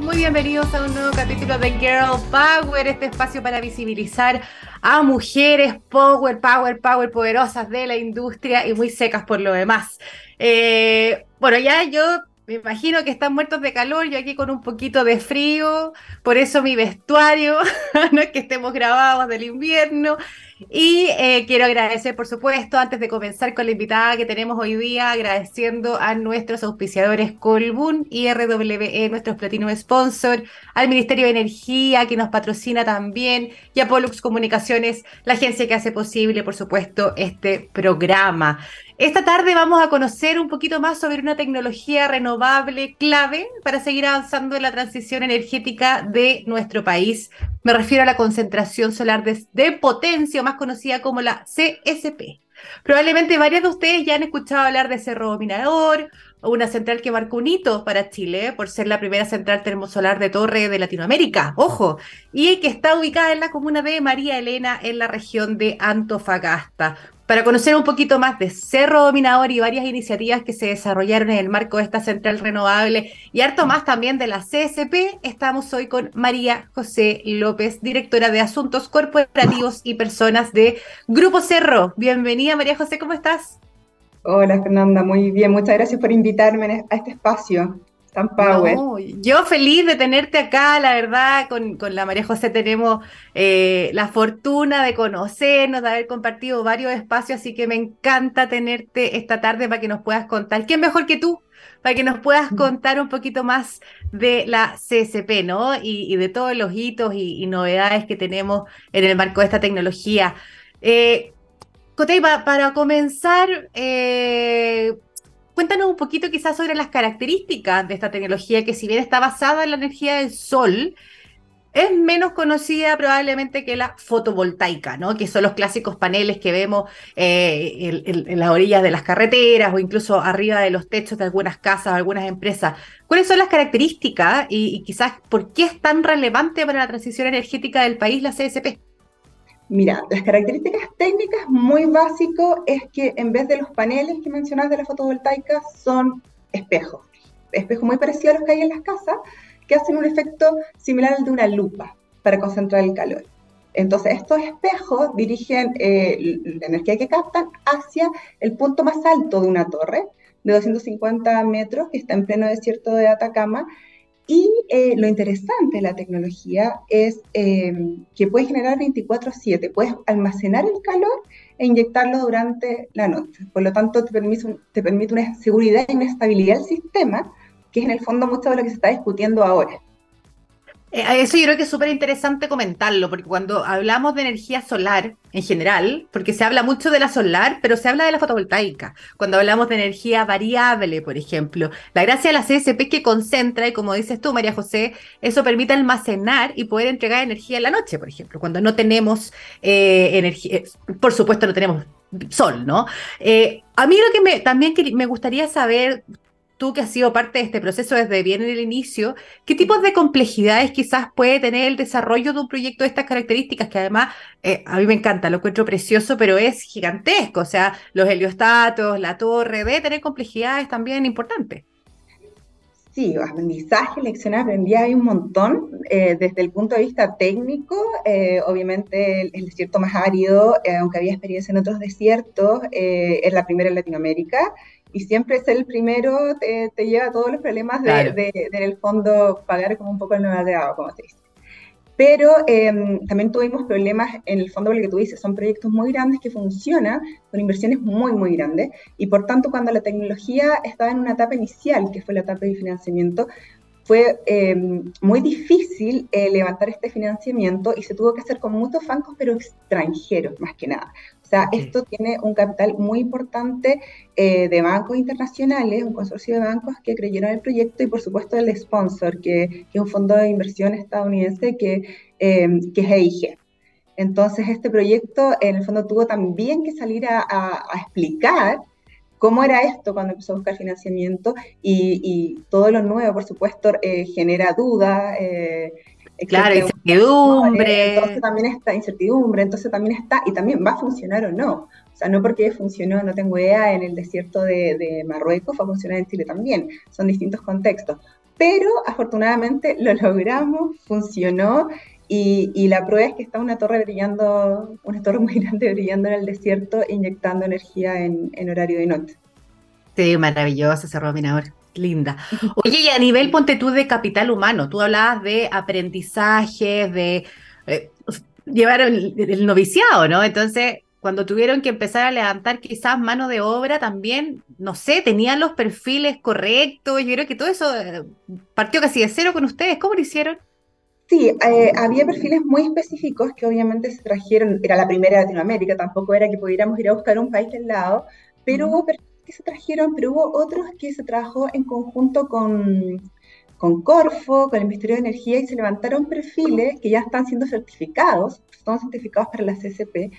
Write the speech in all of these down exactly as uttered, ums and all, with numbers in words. Muy bienvenidos a un nuevo capítulo de Girl Power, este espacio para visibilizar a mujeres power, power, power, poderosas de la industria y muy secas por lo demás. Eh, bueno, ya yo me imagino que están muertos de calor, yo aquí con un poquito de frío, por eso mi vestuario, no es que estemos grabados del invierno. Y eh, quiero agradecer, por supuesto, antes de comenzar con la invitada que tenemos hoy día, agradeciendo a nuestros auspiciadores Colbún y R W E, nuestros Platinum Sponsor, al Ministerio de Energía, que nos patrocina también, y a Pollux Comunicaciones, la agencia que hace posible, por supuesto, este programa. Esta tarde vamos a conocer un poquito más sobre una tecnología renovable clave para seguir avanzando en la transición energética de nuestro país. Me refiero a la concentración solar de, de potencia, más conocida como la C S P. Probablemente varias de ustedes ya han escuchado hablar de Cerro Dominador, una central que marcó un hito para Chile por ser la primera central termosolar de torre de Latinoamérica, ojo, y que está ubicada en la comuna de María Elena, en la región de Antofagasta. Para conocer un poquito más de Cerro Dominador y varias iniciativas que se desarrollaron en el marco de esta central renovable y harto más también de la C S P, estamos hoy con María José López, directora de Asuntos Corporativos y Personas de Grupo Cerro. Bienvenida, María José, ¿cómo estás? Hola, Fernanda, muy bien, muchas gracias por invitarme a este espacio. Power. No, yo feliz de tenerte acá, la verdad, con, con la María José tenemos eh, la fortuna de conocernos, de haber compartido varios espacios, así que me encanta tenerte esta tarde para que nos puedas contar, ¿quién mejor que tú? Para que nos puedas contar un poquito más de la C S P, ¿no? Y, y de todos los hitos y, y novedades que tenemos en el marco de esta tecnología. Eh, Cotey, para, para comenzar... Eh, Cuéntanos un poquito quizás sobre las características de esta tecnología que si bien está basada en la energía del sol, es menos conocida probablemente que la fotovoltaica, ¿no? Que son los clásicos paneles que vemos eh, en, en, en las orillas de las carreteras o incluso arriba de los techos de algunas casas o algunas empresas. ¿Cuáles son las características y, y quizás por qué es tan relevante para la transición energética del país la C S P? Mira, las características técnicas muy básico es que en vez de los paneles que mencionas de la fotovoltaica son espejos, espejos muy parecidos a los que hay en las casas, que hacen un efecto similar al de una lupa para concentrar el calor. Entonces estos espejos dirigen eh, la energía que captan hacia el punto más alto de una torre de doscientos cincuenta metros que está en pleno desierto de Atacama. Y eh, lo interesante de la tecnología es eh, que puedes generar veinticuatro siete, puedes almacenar el calor e inyectarlo durante la noche. Por lo tanto, te permite, un, te permite una seguridad y una estabilidad del sistema, que es en el fondo mucho de lo que se está discutiendo ahora. Eh, eso yo creo que es súper interesante comentarlo, porque cuando hablamos de energía solar en general, porque se habla mucho de la solar, pero se habla de la fotovoltaica. Cuando hablamos de energía variable, por ejemplo, la gracia de la C S P es que concentra, y como dices tú, María José, eso permite almacenar y poder entregar energía en la noche, por ejemplo, cuando no tenemos eh, energía, por supuesto no tenemos sol, ¿no? Eh, a mí lo que me, también que me gustaría saber... Tú que has sido parte de este proceso desde bien en el inicio, ¿qué tipos de complejidades quizás puede tener el desarrollo de un proyecto de estas características? Que además, eh, a mí me encanta, lo encuentro precioso, pero es gigantesco. O sea, los heliostatos, la torre, debe tener complejidades también importantes. Sí, aprendizaje, lecciones aprendidas hay un montón. Eh, desde el punto de vista técnico, eh, obviamente el, el desierto más árido, eh, aunque había experiencia en otros desiertos, eh, es la primera en Latinoamérica. Y siempre ser el primero te, te lleva a todos los problemas de, claro. de, de, de, en el fondo, pagar como un poco el novateado, como se dice. Pero eh, también tuvimos problemas, en el fondo, lo que tú dices, son proyectos muy grandes que funcionan con inversiones muy, muy grandes. Y por tanto, cuando la tecnología estaba en una etapa inicial, que fue la etapa de financiamiento, fue eh, muy difícil eh, levantar este financiamiento y se tuvo que hacer con muchos bancos, pero extranjeros, más que nada. O sea, esto tiene un capital muy importante eh, de bancos internacionales, un consorcio de bancos que creyeron en el proyecto y, por supuesto, el sponsor, que, que es un fondo de inversión estadounidense que, eh, que es A I G. Entonces, este proyecto, en el fondo, tuvo también que salir a, a, a explicar cómo era esto cuando empezó a buscar financiamiento y, y todo lo nuevo, por supuesto, eh, genera dudas, eh, Claro, incertidumbre. Entonces también está incertidumbre, entonces también está, y también va a funcionar o no. O sea, no porque funcionó, no tengo idea, en el desierto de, de Marruecos, va a funcionar en Chile también. Son distintos contextos. pero afortunadamente lo logramos, funcionó, y, y la prueba es que está una torre brillando, una torre muy grande brillando en el desierto, inyectando energía en, en horario de noche. Sí, maravilloso Cerro Dominador. Linda. Oye, y a nivel, ponte tú, de capital humano, tú hablabas de aprendizajes, de eh, llevar el, el noviciado, ¿no? Entonces, cuando tuvieron que empezar a levantar quizás mano de obra también, no sé, tenían los perfiles correctos. Yo creo que todo eso partió casi de cero con ustedes. ¿Cómo lo hicieron? Sí, eh, había perfiles muy específicos que obviamente se trajeron. Era la primera de Latinoamérica, tampoco era que pudiéramos ir a buscar un país del lado, pero hubo perfiles que se trajeron, pero hubo otros que se trabajó en conjunto con, con Corfo, con el Ministerio de Energía, y se levantaron perfiles que ya están siendo certificados, son certificados para la C S P,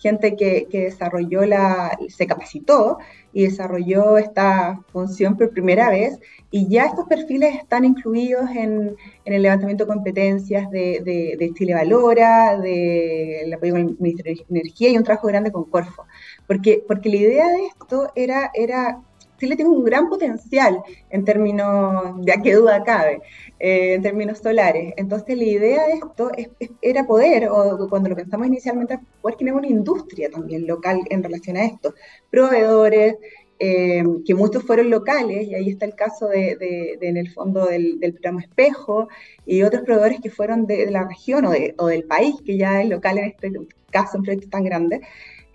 gente que, que desarrolló, la, se capacitó y desarrolló esta función por primera vez, y ya estos perfiles están incluidos en, en el levantamiento de competencias de, de, de Chile Valora, del apoyo con el Ministerio de Energía y un trabajo grande con Corfo. Porque, porque la idea de esto era, era, Chile tiene un gran potencial en términos, de a qué duda cabe, eh, en términos solares. Entonces la idea de esto es, es, era poder, o cuando lo pensamos inicialmente, poder crear una industria también local en relación a esto. Proveedores, eh, que muchos fueron locales, y ahí está el caso de, de, de en el fondo del, del programa Espejo, y otros proveedores que fueron de, de la región o, de, o del país, que ya es local en este caso, un proyecto tan grande.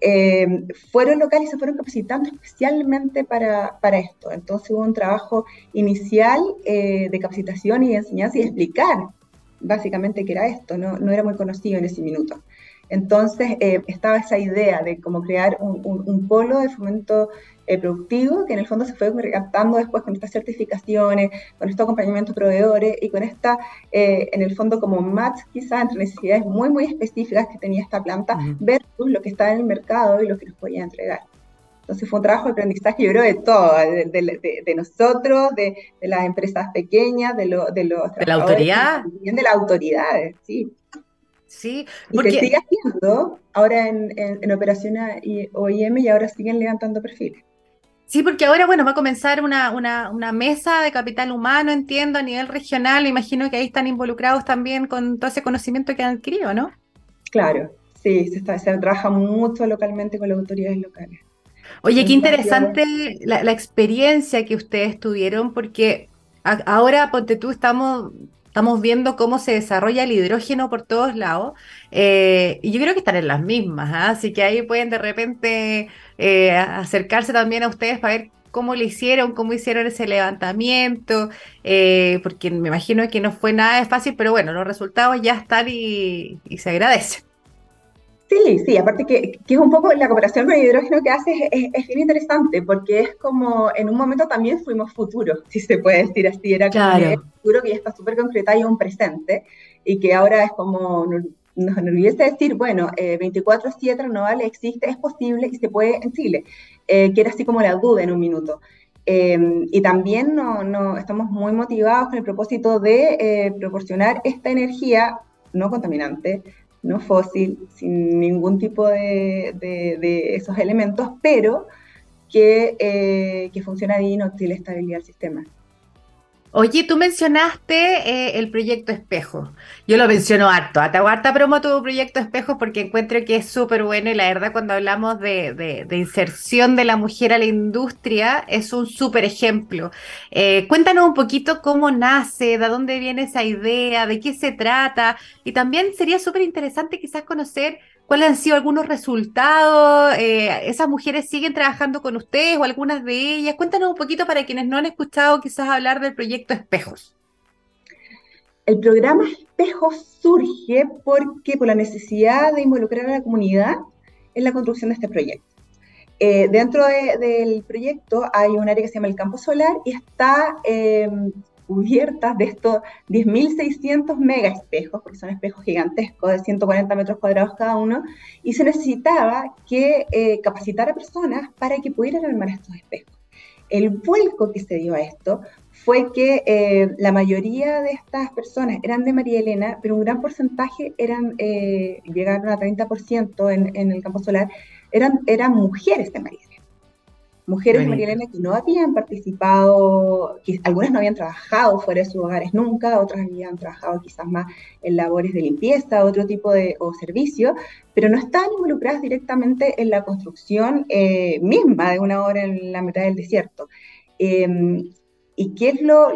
Eh, fueron locales y se fueron capacitando especialmente para, para esto. Entonces hubo un trabajo inicial eh, de capacitación y de enseñanza y de explicar básicamente qué era esto, no, no era muy conocido en ese minuto. Entonces eh, estaba esa idea de como crear un, un, un polo de fomento eh, productivo, que en el fondo se fue recaptando después con estas certificaciones, con estos acompañamientos proveedores y con esta, eh, en el fondo, como match quizás entre necesidades muy muy específicas que tenía esta planta uh-huh. versus lo que estaba en el mercado y lo que nos podía entregar. Entonces fue un trabajo de aprendizaje, yo creo, de todo, de, de, de, de nosotros, de, de las empresas pequeñas, de, lo, de los de la autoridad, de las autoridades, sí. Sí, porque... Y que sigue haciendo ahora en, en, en operación O I M, y ahora siguen levantando perfiles. Sí, porque ahora, bueno, va a comenzar una, una, una mesa de capital humano, entiendo, a nivel regional. Imagino que ahí están involucrados también con todo ese conocimiento que han adquirido, ¿no? Claro, sí, se, está, se trabaja mucho localmente con las autoridades locales. Oye, en qué interesante de... la, la experiencia que ustedes tuvieron, porque a, ahora, ponte tú, estamos... Estamos viendo cómo se desarrolla el hidrógeno por todos lados, eh, y yo creo que están en las mismas, ¿eh? Así que ahí pueden de repente eh, acercarse también a ustedes para ver cómo lo hicieron, cómo hicieron ese levantamiento, eh, porque me imagino que no fue nada de fácil, pero bueno, los resultados ya están y, y se agradecen. Sí, sí, aparte que, que es un poco la cooperación con el hidrógeno que haces es, es bien interesante, porque es como en un momento también fuimos futuros, si se puede decir así, era claro. Como el futuro que ya está súper concretado y un presente, y que ahora es como nos no, no olvidé decir, bueno, eh, veinticuatro siete renovable existe, es posible y se puede en Chile, eh, que era así como la duda en un minuto. Eh, y también no, no, estamos muy motivados con el propósito de eh, proporcionar esta energía no contaminante, no fósil, sin ningún tipo de, de, de esos elementos, pero que, eh, que funciona bien y no tiene estabilidad del sistema. Oye, tú mencionaste eh, el proyecto Espejo. Yo lo menciono harto. Atahuarta promo tuvo proyecto Espejo porque encuentro que es súper bueno, y la verdad cuando hablamos de, de, de inserción de la mujer a la industria es un súper ejemplo. Eh, cuéntanos un poquito cómo nace, de dónde viene esa idea, de qué se trata, y también sería súper interesante quizás conocer cuáles han sido algunos resultados. Eh, ¿Esas mujeres siguen trabajando con ustedes o algunas de ellas? Cuéntanos un poquito para quienes no han escuchado quizás hablar del proyecto Espejos. El programa Espejos surge porque por la necesidad de involucrar a la comunidad en la construcción de este proyecto. Eh, dentro de, del proyecto hay un área que se llama el campo solar y está... Eh, cubiertas de estos diez mil seiscientos mega espejos, porque son espejos gigantescos de ciento cuarenta metros cuadrados cada uno, y se necesitaba que eh, capacitar a personas para que pudieran armar estos espejos. El vuelco que se dio a esto fue que eh, la mayoría de estas personas eran de María Elena, pero un gran porcentaje eran, eh, llegaron a treinta por ciento en, en el campo solar, eran, eran mujeres de María Elena. mujeres, María Elena, que no habían participado, que algunas no habían trabajado fuera de sus hogares nunca, otras habían trabajado quizás más en labores de limpieza, otro tipo de o servicio, pero no estaban involucradas directamente en la construcción eh, misma de una obra en la mitad del desierto. Eh, ¿Y qué es lo...?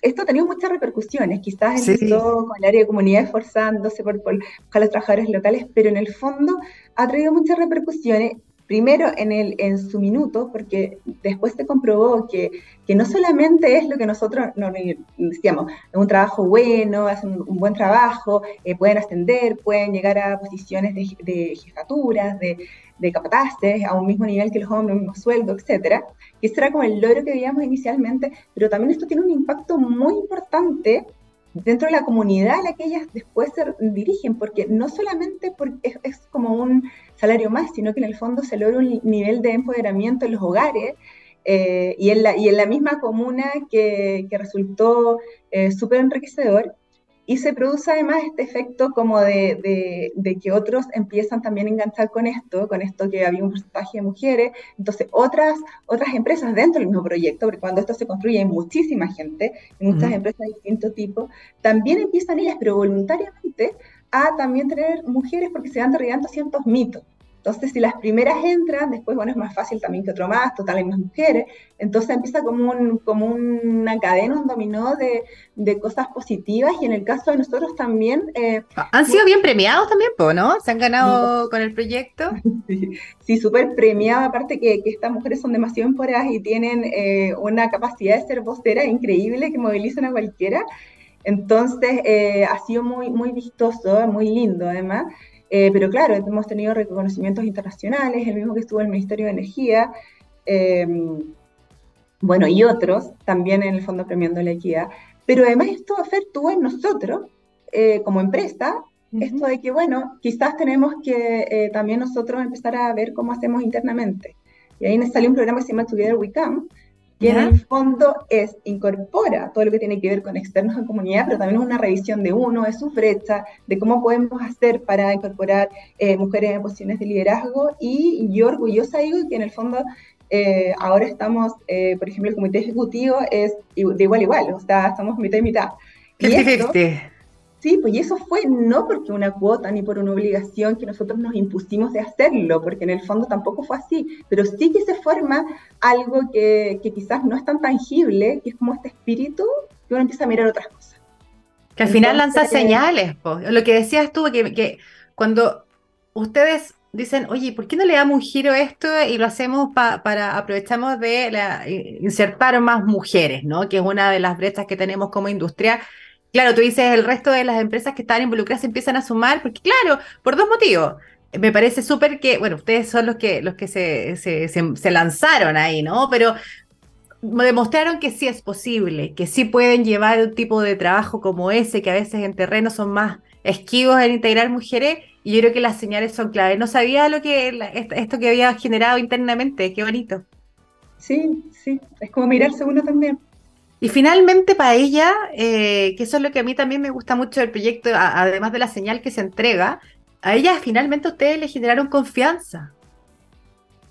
Esto ha tenido muchas repercusiones, quizás en sí. todo con el área de comunidad esforzándose por, por buscar a los trabajadores locales, pero en el fondo ha traído muchas repercusiones, primero en, el, en su minuto, porque después se comprobó que, que no solamente es lo que nosotros no, decíamos, un trabajo bueno, hacen un buen trabajo, eh, pueden ascender, pueden llegar a posiciones de, de jefaturas, de, de capataces, a un mismo nivel que los hombres, un mismo sueldo, etcétera, que ese era como el logro que veíamos inicialmente, pero también esto tiene un impacto muy importante dentro de la comunidad a la que ellas después se dirigen, porque no solamente porque es, es como un salario más, sino que en el fondo se logra un nivel de empoderamiento en los hogares eh, y, en la, y en la misma comuna que, que resultó eh, súper enriquecedor, y se produce además este efecto como de, de, de que otros empiezan también a enganchar con esto, con esto que había un porcentaje de mujeres, entonces otras, otras empresas dentro del mismo proyecto, porque cuando esto se construye hay muchísima gente, hay muchas uh-huh. empresas de distinto tipo, también empiezan ellas, pero voluntariamente, a también tener mujeres porque se van derribando ciertos mitos. Entonces, si las primeras entran, después, bueno, es más fácil también que otro más, total, hay más mujeres. Entonces empieza como, un, como una cadena, un dominó de, de cosas positivas, y en el caso de nosotros también... Eh, han sido bien premiados también, ¿no? ¿Se han ganado sí. con el proyecto? Sí, súper premiados, aparte que, que estas mujeres son demasiado empoderadas y tienen eh, una capacidad de ser vocera increíble que movilizan a cualquiera. Entonces, eh, ha sido muy, muy vistoso, muy lindo además. Eh, pero claro, hemos tenido reconocimientos internacionales, el mismo que estuvo el Ministerio de Energía, eh, bueno, y otros, también en el fondo premiando la equidad. Pero además esto, Fer, tuvo en nosotros, eh, como empresa, uh-huh. esto de que, bueno, quizás tenemos que eh, también nosotros empezar a ver cómo hacemos internamente. Y ahí nos salió un programa que se llama Together We Come, que uh-huh. en el fondo es, incorpora todo lo que tiene que ver con externos en comunidad, pero también es una revisión de uno, de su brecha, de cómo podemos hacer para incorporar eh, mujeres en posiciones de liderazgo, y yo orgullosa digo que en el fondo eh, ahora estamos, eh, por ejemplo, el comité ejecutivo es de igual a igual, o sea, estamos mitad y mitad. Y esto, sí, pues y eso fue no porque una cuota ni por una obligación que nosotros nos impusimos de hacerlo, porque en el fondo tampoco fue así, pero sí que se forma algo que, que quizás no es tan tangible, que es como este espíritu que uno empieza a mirar otras cosas. Que al Entonces, final lanza señales, po. Lo que decías tú, que, que cuando ustedes dicen, oye, ¿por qué no le damos un giro a esto y lo hacemos pa, para, aprovechamos de la, insertar más mujeres, ¿no? Que es una de las brechas que tenemos como industria. Claro, tú dices, el resto de las empresas que están involucradas se empiezan a sumar, porque claro, por dos motivos. Me parece súper que, bueno, ustedes son los que los que se, se, se, se lanzaron ahí, ¿no? Pero demostraron que sí es posible, que sí pueden llevar un tipo de trabajo como ese, que a veces en terreno son más esquivos en integrar mujeres, y yo creo que las señales son claves. No sabía lo que esto que había generado internamente, qué bonito. Sí, sí, es como mirarse uno también. Y finalmente para ella, eh, que eso es lo que a mí también me gusta mucho del proyecto, a, además de la señal que se entrega, a ella finalmente ustedes le generaron confianza.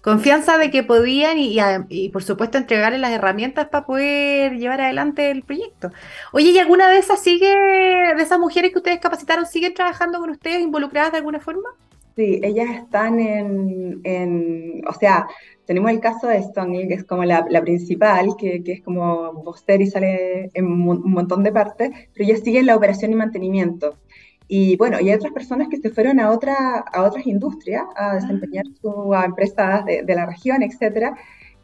Confianza de que podían y, y, y por supuesto entregarle las herramientas para poder llevar adelante el proyecto. Oye, ¿y alguna de esas sigue, de esas mujeres que ustedes capacitaron, siguen trabajando con ustedes, involucradas de alguna forma? Sí, ellas están en, en, o sea, tenemos el caso de Stony, que es como la, la principal, que, que es como vocera y sale en un montón de partes, pero ella sigue en la operación y mantenimiento. Y bueno, y hay otras personas que se fueron a, otra, a otras industrias a desempeñar su, a empresas de, de la región, etcétera.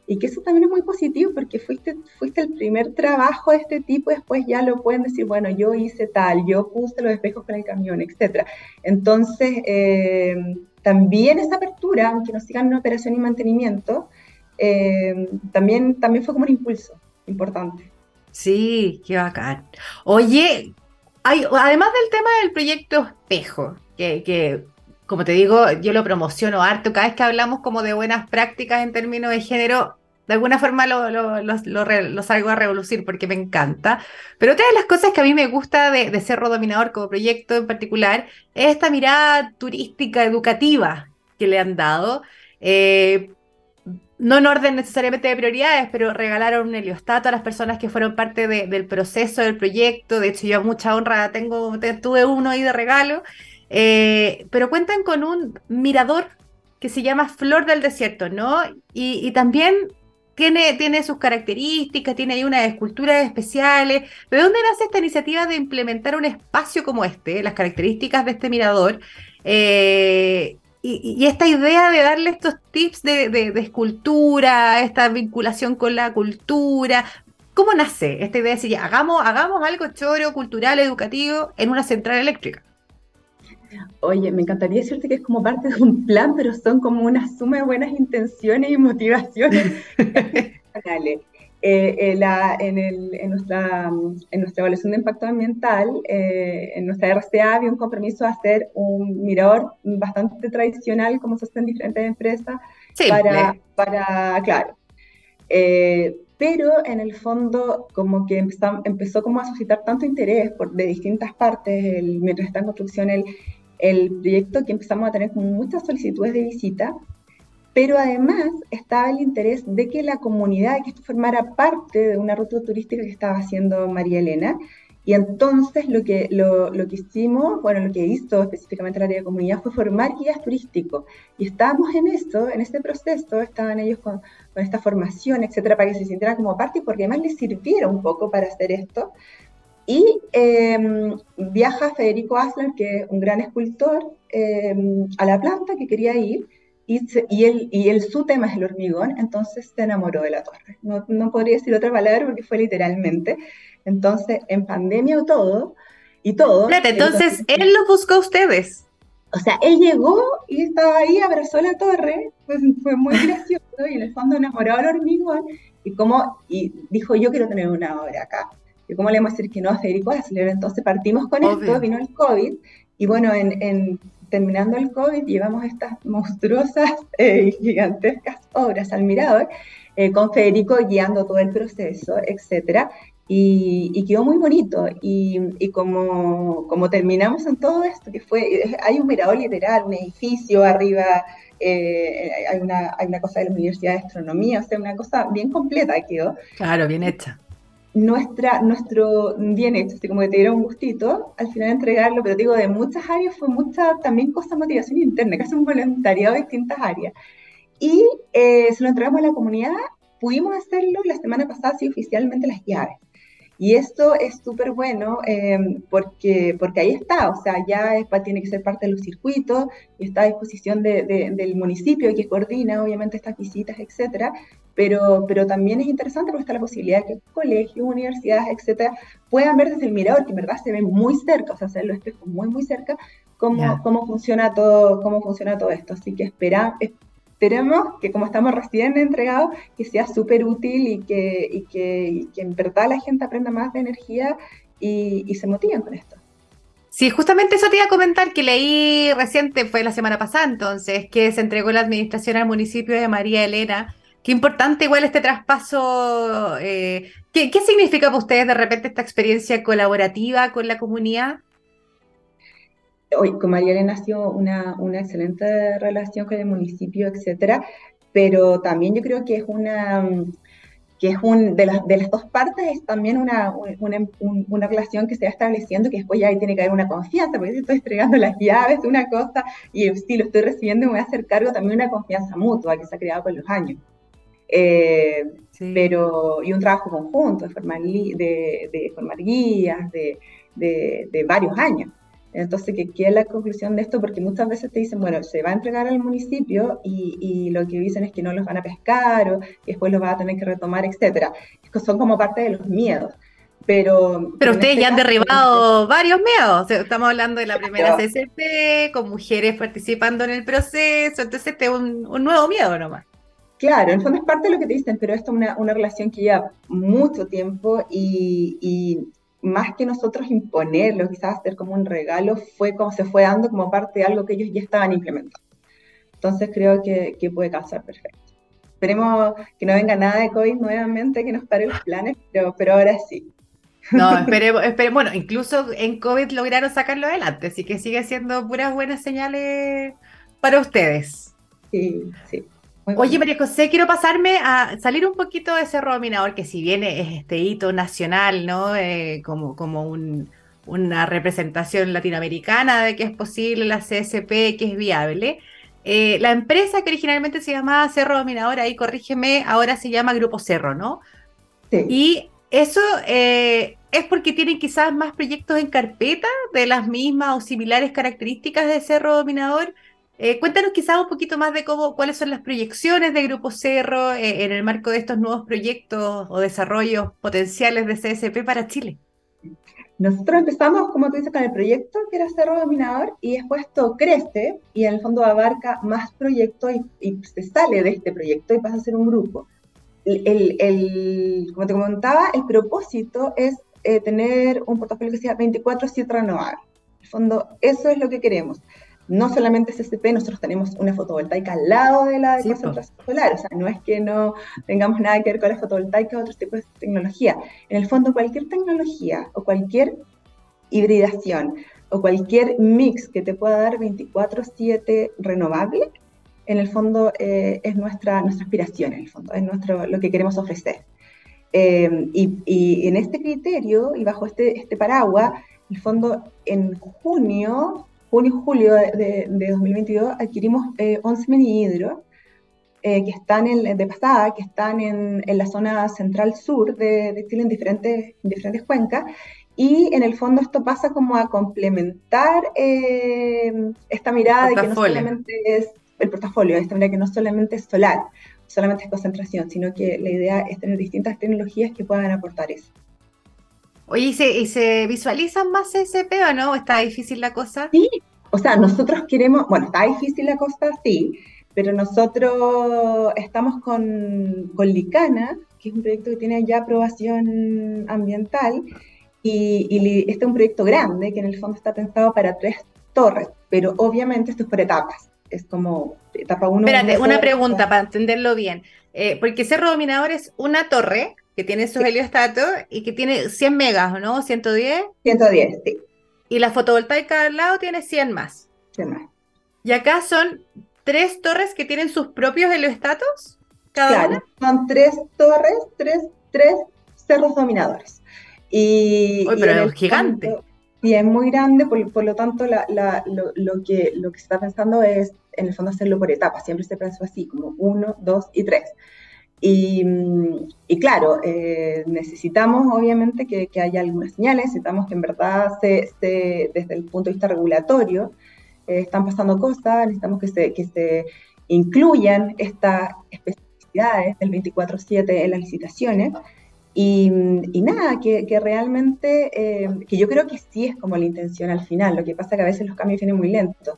Y que eso también es muy positivo, porque fuiste, fuiste el primer trabajo de este tipo, y después ya lo pueden decir, bueno, yo hice tal, yo puse los espejos con el camión, etcétera. Entonces, eh, también esa apertura, aunque nos sigan en operación y mantenimiento, eh, también, también fue como un impulso importante. Sí, qué bacán. Oye, hay, además del tema del proyecto Espejo, que... que como te digo, yo lo promociono harto. Cada vez que hablamos como de buenas prácticas en términos de género, de alguna forma lo, lo, lo, lo, re, lo salgo a revolucionar porque me encanta. Pero otra de las cosas que a mí me gusta de, de Cerro Dominador como proyecto en particular es esta mirada turística, educativa que le han dado. Eh, no en orden necesariamente de prioridades, pero regalaron un heliostato a las personas que fueron parte de, del proceso, del proyecto. De hecho, yo mucha honra tengo, tuve uno ahí de regalo. Eh, pero cuentan con un mirador que se llama Flor del Desierto, ¿no? Y, y también tiene, tiene sus características, tiene ahí unas esculturas especiales. ¿De dónde nace esta iniciativa de implementar un espacio como este, las características de este mirador? Eh, Y, y esta idea de darle estos tips de, de, de escultura, esta vinculación con la cultura, ¿cómo nace esta idea de decir, ya, hagamos, hagamos algo choro, cultural, educativo, en una central eléctrica? Oye, me encantaría decirte que es como parte de un plan, pero son como una suma de buenas intenciones y motivaciones. Eh, eh, la, en, el, en, nuestra, en nuestra evaluación de impacto ambiental, eh, en nuestra R C A había un compromiso de hacer un mirador bastante tradicional, como se hace en diferentes empresas, para, para, claro. Eh, pero en el fondo, como que empezó, empezó como a suscitar tanto interés por, de distintas partes, el, mientras está en construcción el, el proyecto, que empezamos a tener muchas solicitudes de visita. Pero además estaba el interés de que la comunidad, que esto formara parte de una ruta turística que estaba haciendo María Elena, y entonces lo que, lo, lo que hicimos, bueno, lo que hizo específicamente el área de comunidad fue formar guías turísticos, y estábamos en eso, en este proceso, estaban ellos con, con esta formación, etcétera, para que se sintieran como parte, porque además les sirviera un poco para hacer esto, y eh, viaja Federico Aslan, que es un gran escultor, eh, a la planta que quería ir, Y, y, él, y él, su tema es el hormigón, entonces se enamoró de la torre. No, no podría decir otra palabra porque fue literalmente. Entonces, en pandemia o todo, y todo... Claro, entonces, entonces, él los buscó a ustedes. O sea, él llegó y estaba ahí, abrazó la torre, pues, fue muy gracioso, y en el fondo enamoró al hormigón, y, como, y dijo, yo quiero tener una obra acá. Y cómo le vamos a decir que no a Federico Asler. Entonces partimos con Obvio. esto, vino el COVID, y bueno, en... en terminando el COVID, llevamos estas monstruosas y eh, gigantescas obras al mirador, eh, con Federico guiando todo el proceso, etcétera, y, y quedó muy bonito, y, y como, como terminamos en todo esto, que fue, hay un mirador literal, un edificio arriba, eh, hay, una, hay una cosa de la Universidad de Astronomía, o sea, una cosa bien completa quedó. Claro, bien hecha. Nuestra, nuestro bien hecho, así como que te dieron un gustito, al final entregarlo, pero digo, de muchas áreas fue mucha, también cosa motivación interna, casi un voluntariado de distintas áreas. Y eh, se lo entregamos a la comunidad, pudimos hacerlo la semana pasada, sí, oficialmente las llaves. Y esto es súper bueno, eh, porque, porque ahí está, o sea, ya es, tiene que ser parte de los circuitos, y está a disposición de, de, del municipio que coordina, obviamente, estas visitas, etcétera, pero, pero también es interesante porque está la posibilidad de que colegios, universidades, etcétera, puedan ver desde el mirador, que en verdad se ven muy cerca, o sea, se ven los espejos muy, muy cerca, cómo, yeah. cómo, funciona todo, cómo funciona todo esto. Así que espera, esperemos que, como estamos recién entregados, que sea súper útil y que, y, que, y que en verdad la gente aprenda más de energía y, y se motiven con esto. Sí, justamente eso te iba a comentar, que leí reciente, fue la semana pasada entonces, que se entregó la administración al municipio de María Elena. Qué importante igual este traspaso. Eh, ¿qué, ¿Qué significa para ustedes de repente esta experiencia colaborativa con la comunidad? Hoy con María Elena ha sido una, una excelente relación con el municipio, etcétera, pero también yo creo que es una, que es un, de las, de las dos partes es también una, una, un, una relación que se va estableciendo, que después ya ahí tiene que haber una confianza, porque si estoy entregando las llaves, una cosa, y si lo estoy recibiendo me voy a hacer cargo, también una confianza mutua que se ha creado con los años. Eh, sí. Pero, y un trabajo conjunto, de formar, li, de, de formar guías, de, de, de varios años. Entonces, que quede la conclusión de esto, porque muchas veces te dicen, bueno, se va a entregar al municipio y, y lo que dicen es que no los van a pescar o que después los van a tener que retomar, etcétera. Son como parte de los miedos. Pero, pero ustedes este ya han derribado varios miedos. Estamos hablando de la primera C S P, con mujeres participando en el proceso, entonces este es un, un nuevo miedo nomás. Claro, en el fondo es parte de lo que te dicen, pero esto es una, una relación que lleva mucho tiempo y... y más que nosotros imponerlo, quizás hacer como un regalo, fue como se fue dando como parte de algo que ellos ya estaban implementando. Entonces creo que, que puede casar perfecto. Esperemos que no venga nada de COVID nuevamente, que nos pare los planes, pero, pero ahora sí. No, esperemos, esperemos. Bueno, incluso en COVID lograron sacarlo adelante, así que sigue siendo puras buenas señales para ustedes. Sí, sí. Oye, María José, quiero pasarme a salir un poquito de Cerro Dominador, que si bien es este hito nacional, ¿no? Eh, como como un, una representación latinoamericana de que es posible la C S P, que es viable. Eh, la empresa que originalmente se llamaba Cerro Dominador, ahí corrígeme, ahora se llama Grupo Cerro, ¿no? Sí. Y eso eh, es porque tienen quizás más proyectos en carpeta de las mismas o similares características de Cerro Dominador. Eh, cuéntanos quizás un poquito más de cómo, cuáles son las proyecciones de Grupo Cerro eh, en el marco de estos nuevos proyectos o desarrollos potenciales de C S P para Chile. Nosotros empezamos, como tú dices, con el proyecto que era Cerro Dominador, y después esto crece y en el fondo abarca más proyectos y, y se sale de este proyecto y pasa a ser un grupo. El, el, el, como te comentaba, el propósito es eh, tener un portafolio que sea veinticuatro siete renovable. En el fondo, eso es lo que queremos. No solamente C S P, nosotros tenemos una fotovoltaica al lado de la de concentración solar, o sea, no es que no tengamos nada que ver con la fotovoltaica o otros tipos de tecnología. En el fondo, cualquier tecnología o cualquier hibridación o cualquier mix que te pueda dar veinticuatro siete renovable, en el fondo eh, es nuestra, nuestra aspiración, en el fondo, es nuestro, lo que queremos ofrecer. Eh, y, y en este criterio y bajo este, este paraguas, en el fondo, en junio... junio y julio de, de, de dos mil veintidós, adquirimos eh, once minihidros eh, que están en, de pasada, que están en, en la zona central-sur de, de Chile, en diferentes, diferentes cuencas, y en el fondo esto pasa como a complementar eh, esta mirada de que no solamente es el portafolio, esta mirada que no solamente es solar, solamente es concentración, sino que la idea es tener distintas tecnologías que puedan aportar eso. Oye, ¿y se, ¿y se visualizan más C S P o no? ¿Está difícil la cosa? Sí, o sea, nosotros queremos, bueno, está difícil la cosa, sí, pero nosotros estamos con, con Licana, que es un proyecto que tiene ya aprobación ambiental, y, y este es un proyecto grande que en el fondo está pensado para tres torres, pero obviamente esto es por etapas. Es como etapa uno. Espérate, una pregunta para entenderlo bien. Eh, porque Cerro Dominador es una torre que tiene sus sí. heliostatos y que tiene cien megas, ¿no? ¿ciento diez? ciento diez, sí. Y la fotovoltaica al lado tiene cien más. cien más. Y acá son tres torres que tienen sus propios heliostatos, cada claro, una. Son tres torres, tres, tres cerros dominadores. Y, Uy, pero y es gigante. Punto, y es muy grande, por, por lo tanto la, la, lo, lo, que, lo que se está pensando es, en el fondo, hacerlo por etapas. Siempre se pensó así, como uno, dos y tres. Y, y claro, eh, necesitamos obviamente que, que haya algunas señales, necesitamos que en verdad se, se, desde el punto de vista regulatorio eh, están pasando cosas, necesitamos que se, que se incluyan estas especificidades del veinticuatro siete en las licitaciones y, y nada, que, que realmente, eh, que yo creo que sí es como la intención al final, lo que pasa es que a veces los cambios vienen muy lentos.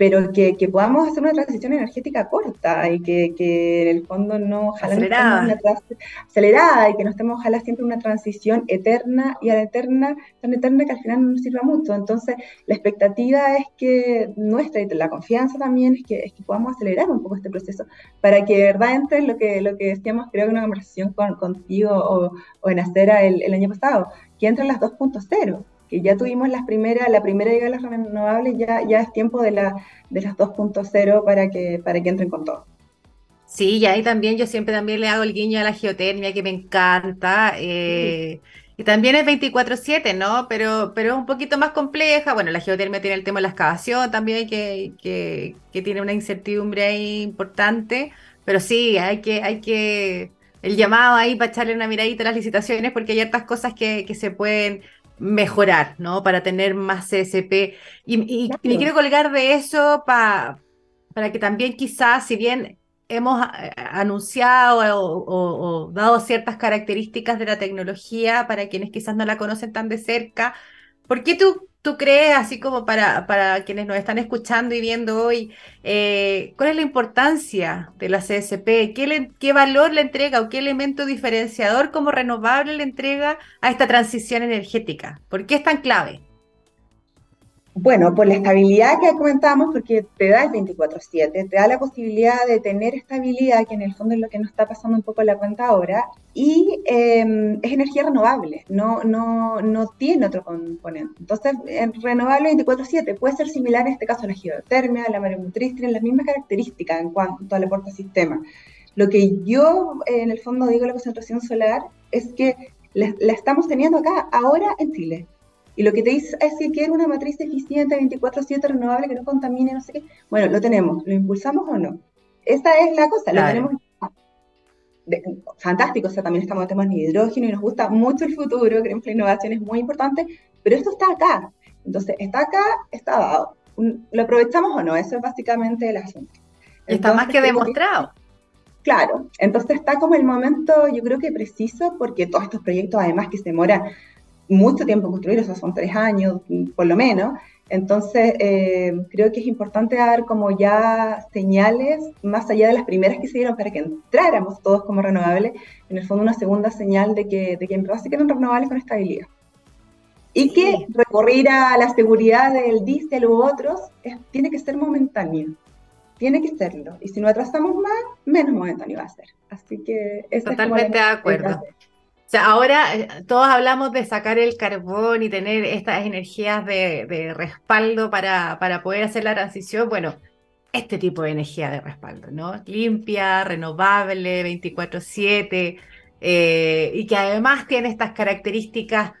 Pero que, que podamos hacer una transición energética corta y que, que en el fondo no... Ojalá acelerada. No estemos una acelerada y que no estemos ojalá siempre en una transición eterna y a la eterna, tan eterna que al final no nos sirva mucho. Entonces la expectativa es que nuestra, y la confianza también, es que, es que podamos acelerar un poco este proceso para que de verdad entre lo que, lo que decíamos, creo que en una conversación con, contigo o, o en Acera el, el año pasado, que entre las dos punto cero. Que ya tuvimos las primeras, la primera llegada de las renovables, ya, ya es tiempo de, la, de las dos punto cero para que, para que entren con todo. Sí, y ahí también yo siempre también le hago el guiño a la geotermia, que me encanta, eh, sí. Y también es veinticuatro siete, ¿no? Pero, pero es un poquito más compleja. Bueno, la geotermia tiene el tema de la excavación también, que, que, que tiene una incertidumbre ahí importante, pero sí, hay que... Hay que el llamado ahí para echarle una miradita a las licitaciones, porque hay hartas cosas que, que se pueden... mejorar, ¿no? Para tener más C S P. Y, y claro. Me quiero colgar de eso pa, para que también quizás, si bien hemos anunciado o, o, o dado ciertas características de la tecnología para quienes quizás no la conocen tan de cerca, ¿por qué tú, tú crees, así como para, para quienes nos están escuchando y viendo hoy, eh, cuál es la importancia de la C S P? ¿Qué, le, ¿Qué valor le entrega o qué elemento diferenciador como renovable le entrega a esta transición energética? ¿Por qué es tan clave? Bueno, por la estabilidad que comentábamos, porque te da el veinticuatro siete, te da la posibilidad de tener estabilidad, que en el fondo es lo que nos está pasando un poco en la cuenta ahora, y eh, es energía renovable, no, no, no tiene otro componente. Entonces, renovable veinticuatro siete puede ser similar en este caso a la geotermia, a la maremotriz, tienen las mismas características en cuanto al aporte al sistema. Lo que yo, eh, en el fondo, digo la concentración solar es que la, la estamos teniendo acá, ahora en Chile. Y lo que te dice es que quiero una matriz eficiente, veinticuatro siete, renovable, que no contamine, no sé qué. Bueno, lo tenemos. ¿Lo impulsamos o no? Esa es la cosa, claro. Lo tenemos. De, fantástico, o sea, también estamos en temas de hidrógeno y nos gusta mucho el futuro, creemos que la innovación es muy importante, pero esto está acá. Entonces, está acá, está dado. ¿Lo aprovechamos o no? Eso es básicamente el asunto. Entonces, está más que demostrado. Claro. Entonces, está como el momento, yo creo que preciso, porque todos estos proyectos, además, que se demora mucho tiempo construir, o sea, son tres años, por lo menos. Entonces, eh, creo que es importante dar como ya señales, más allá de las primeras que se dieron para que entráramos todos como renovables, en el fondo una segunda señal de que, de que básicamente renovables con estabilidad. Y que recurrir a la seguridad del diésel u otros es, tiene que ser momentáneo. Tiene que serlo. Y si no atrasamos más, menos momentáneo va a ser. Así que... Totalmente de acuerdo. O sea, ahora todos hablamos de sacar el carbón y tener estas energías de, de respaldo para, para poder hacer la transición. Bueno, este tipo de energía de respaldo, ¿no? Limpia, renovable, veinticuatro siete, eh, y que además tiene estas características,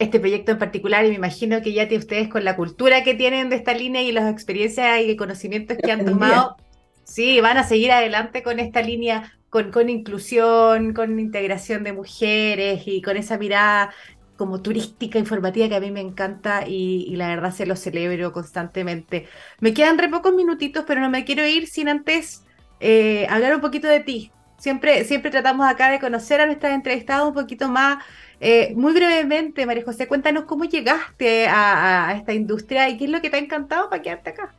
este proyecto en particular, y me imagino que ya te, ustedes con la cultura que tienen de esta línea y las experiencias y conocimientos que han tomado, sí, van a seguir adelante con esta línea. Con, con inclusión, con integración de mujeres y con esa mirada como turística, informativa, que a mí me encanta y, y la verdad se lo celebro constantemente. Me quedan re pocos minutitos, pero no me quiero ir sin antes eh, hablar un poquito de ti. Siempre, siempre tratamos acá de conocer a nuestras entrevistadas un poquito más. Eh, muy brevemente, María José, cuéntanos cómo llegaste a, a esta industria y qué es lo que te ha encantado para quedarte acá.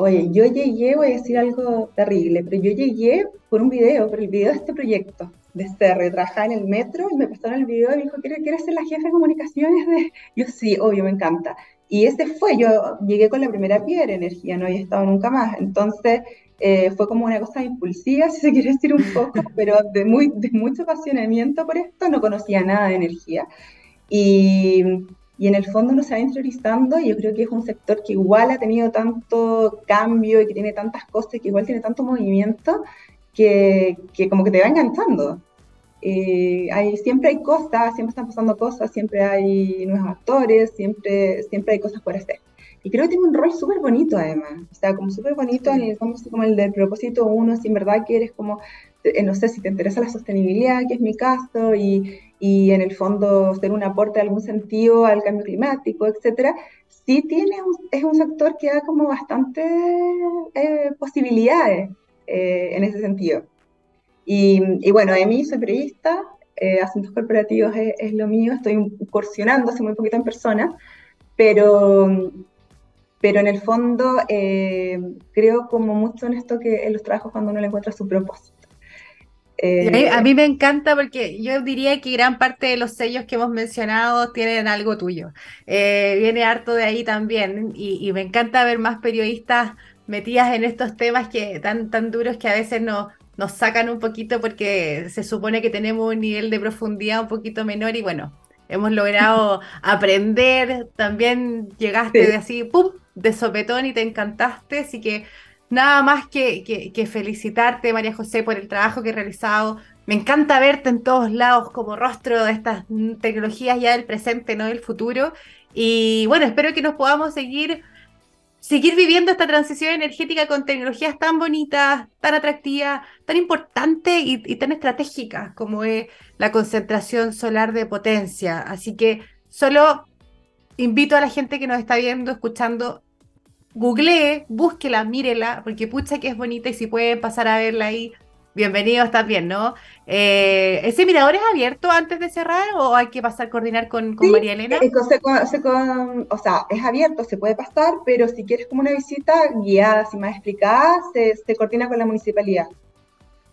Oye, yo llegué, voy a decir algo terrible, pero yo llegué por un video, por el video de este proyecto de Cerro. Trabajaba en el metro y me pasaron el video y me dijo, ¿quieres ser la jefa de comunicaciones? De... Yo sí, obvio, me encanta. Y ese fue, yo llegué con la primera piedra de energía, no había estado nunca más. Entonces, eh, fue como una cosa impulsiva, si se quiere decir un poco, pero de, muy, de mucho apasionamiento por esto, no conocía nada de energía. Y... Y en el fondo uno se va interiorizando, y yo creo que es un sector que igual ha tenido tanto cambio y que tiene tantas cosas, que igual tiene tanto movimiento, que, que como que te va enganchando. Eh, hay, siempre hay cosas, siempre están pasando cosas, siempre hay nuevos actores, siempre, siempre hay cosas por hacer. Y creo que tiene un rol súper bonito además, o sea, como súper bonito, sí. como, como el del propósito uno, si en verdad que eres como, no sé, si te interesa la sostenibilidad, que es mi caso, y... y en el fondo ser un aporte de algún sentido al cambio climático, etcétera, sí tiene un, es un sector que da como bastante eh, posibilidades eh, en ese sentido. Y, y bueno, de mí soy periodista, eh, asuntos corporativos es, es lo mío, estoy incursionando hace muy poquito en persona, pero, pero en el fondo eh, creo como mucho en esto que en los trabajos cuando uno le encuentra su propósito. Eh, a, mí, a mí me encanta porque yo diría que gran parte de los sellos que hemos mencionado tienen algo tuyo, eh, viene harto de ahí también, y, y me encanta ver más periodistas metidas en estos temas que tan, tan duros que a veces nos, nos sacan un poquito porque se supone que tenemos un nivel de profundidad un poquito menor, y bueno, hemos logrado aprender, también llegaste sí. de así, pum, de sopetón y te encantaste, así que nada más que, que, que felicitarte, María José, por el trabajo que has realizado. Me encanta verte en todos lados como rostro de estas tecnologías ya del presente, no del futuro. Y bueno, espero que nos podamos seguir, seguir viviendo esta transición energética con tecnologías tan bonitas, tan atractivas, tan importantes y, y tan estratégicas como es la concentración solar de potencia. Así que solo invito a la gente que nos está viendo, escuchando, googlee, búsquela, mírela, porque pucha que es bonita, y si pueden pasar a verla ahí, bienvenidos también, ¿no? Eh, ¿Ese mirador es abierto antes de cerrar o hay que pasar a coordinar con, con sí, María Elena? Eh, se, se, con, o sea, es abierto, se puede pasar, pero si quieres como una visita guiada, así más explicada, se, se coordina con la municipalidad.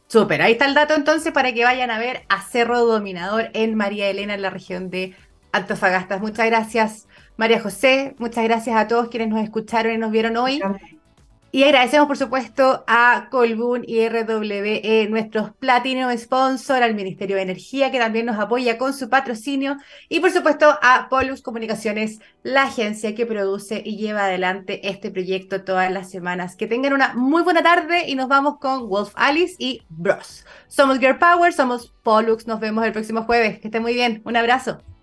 Súper, ahí está el dato entonces para que vayan a ver a Cerro Dominador en María Elena, en la región de Antofagasta. Muchas gracias, María José. Muchas gracias a todos quienes nos escucharon y nos vieron hoy. Y agradecemos, por supuesto, a Colbún y R W E, nuestros Platinum Sponsor, al Ministerio de Energía, que también nos apoya con su patrocinio, y, por supuesto, a Pollux Comunicaciones, la agencia que produce y lleva adelante este proyecto todas las semanas. Que tengan una muy buena tarde y nos vamos con Wolf Alice y Bros. Somos Girl Power, somos Pollux. Nos vemos el próximo jueves. Que estén muy bien. Un abrazo.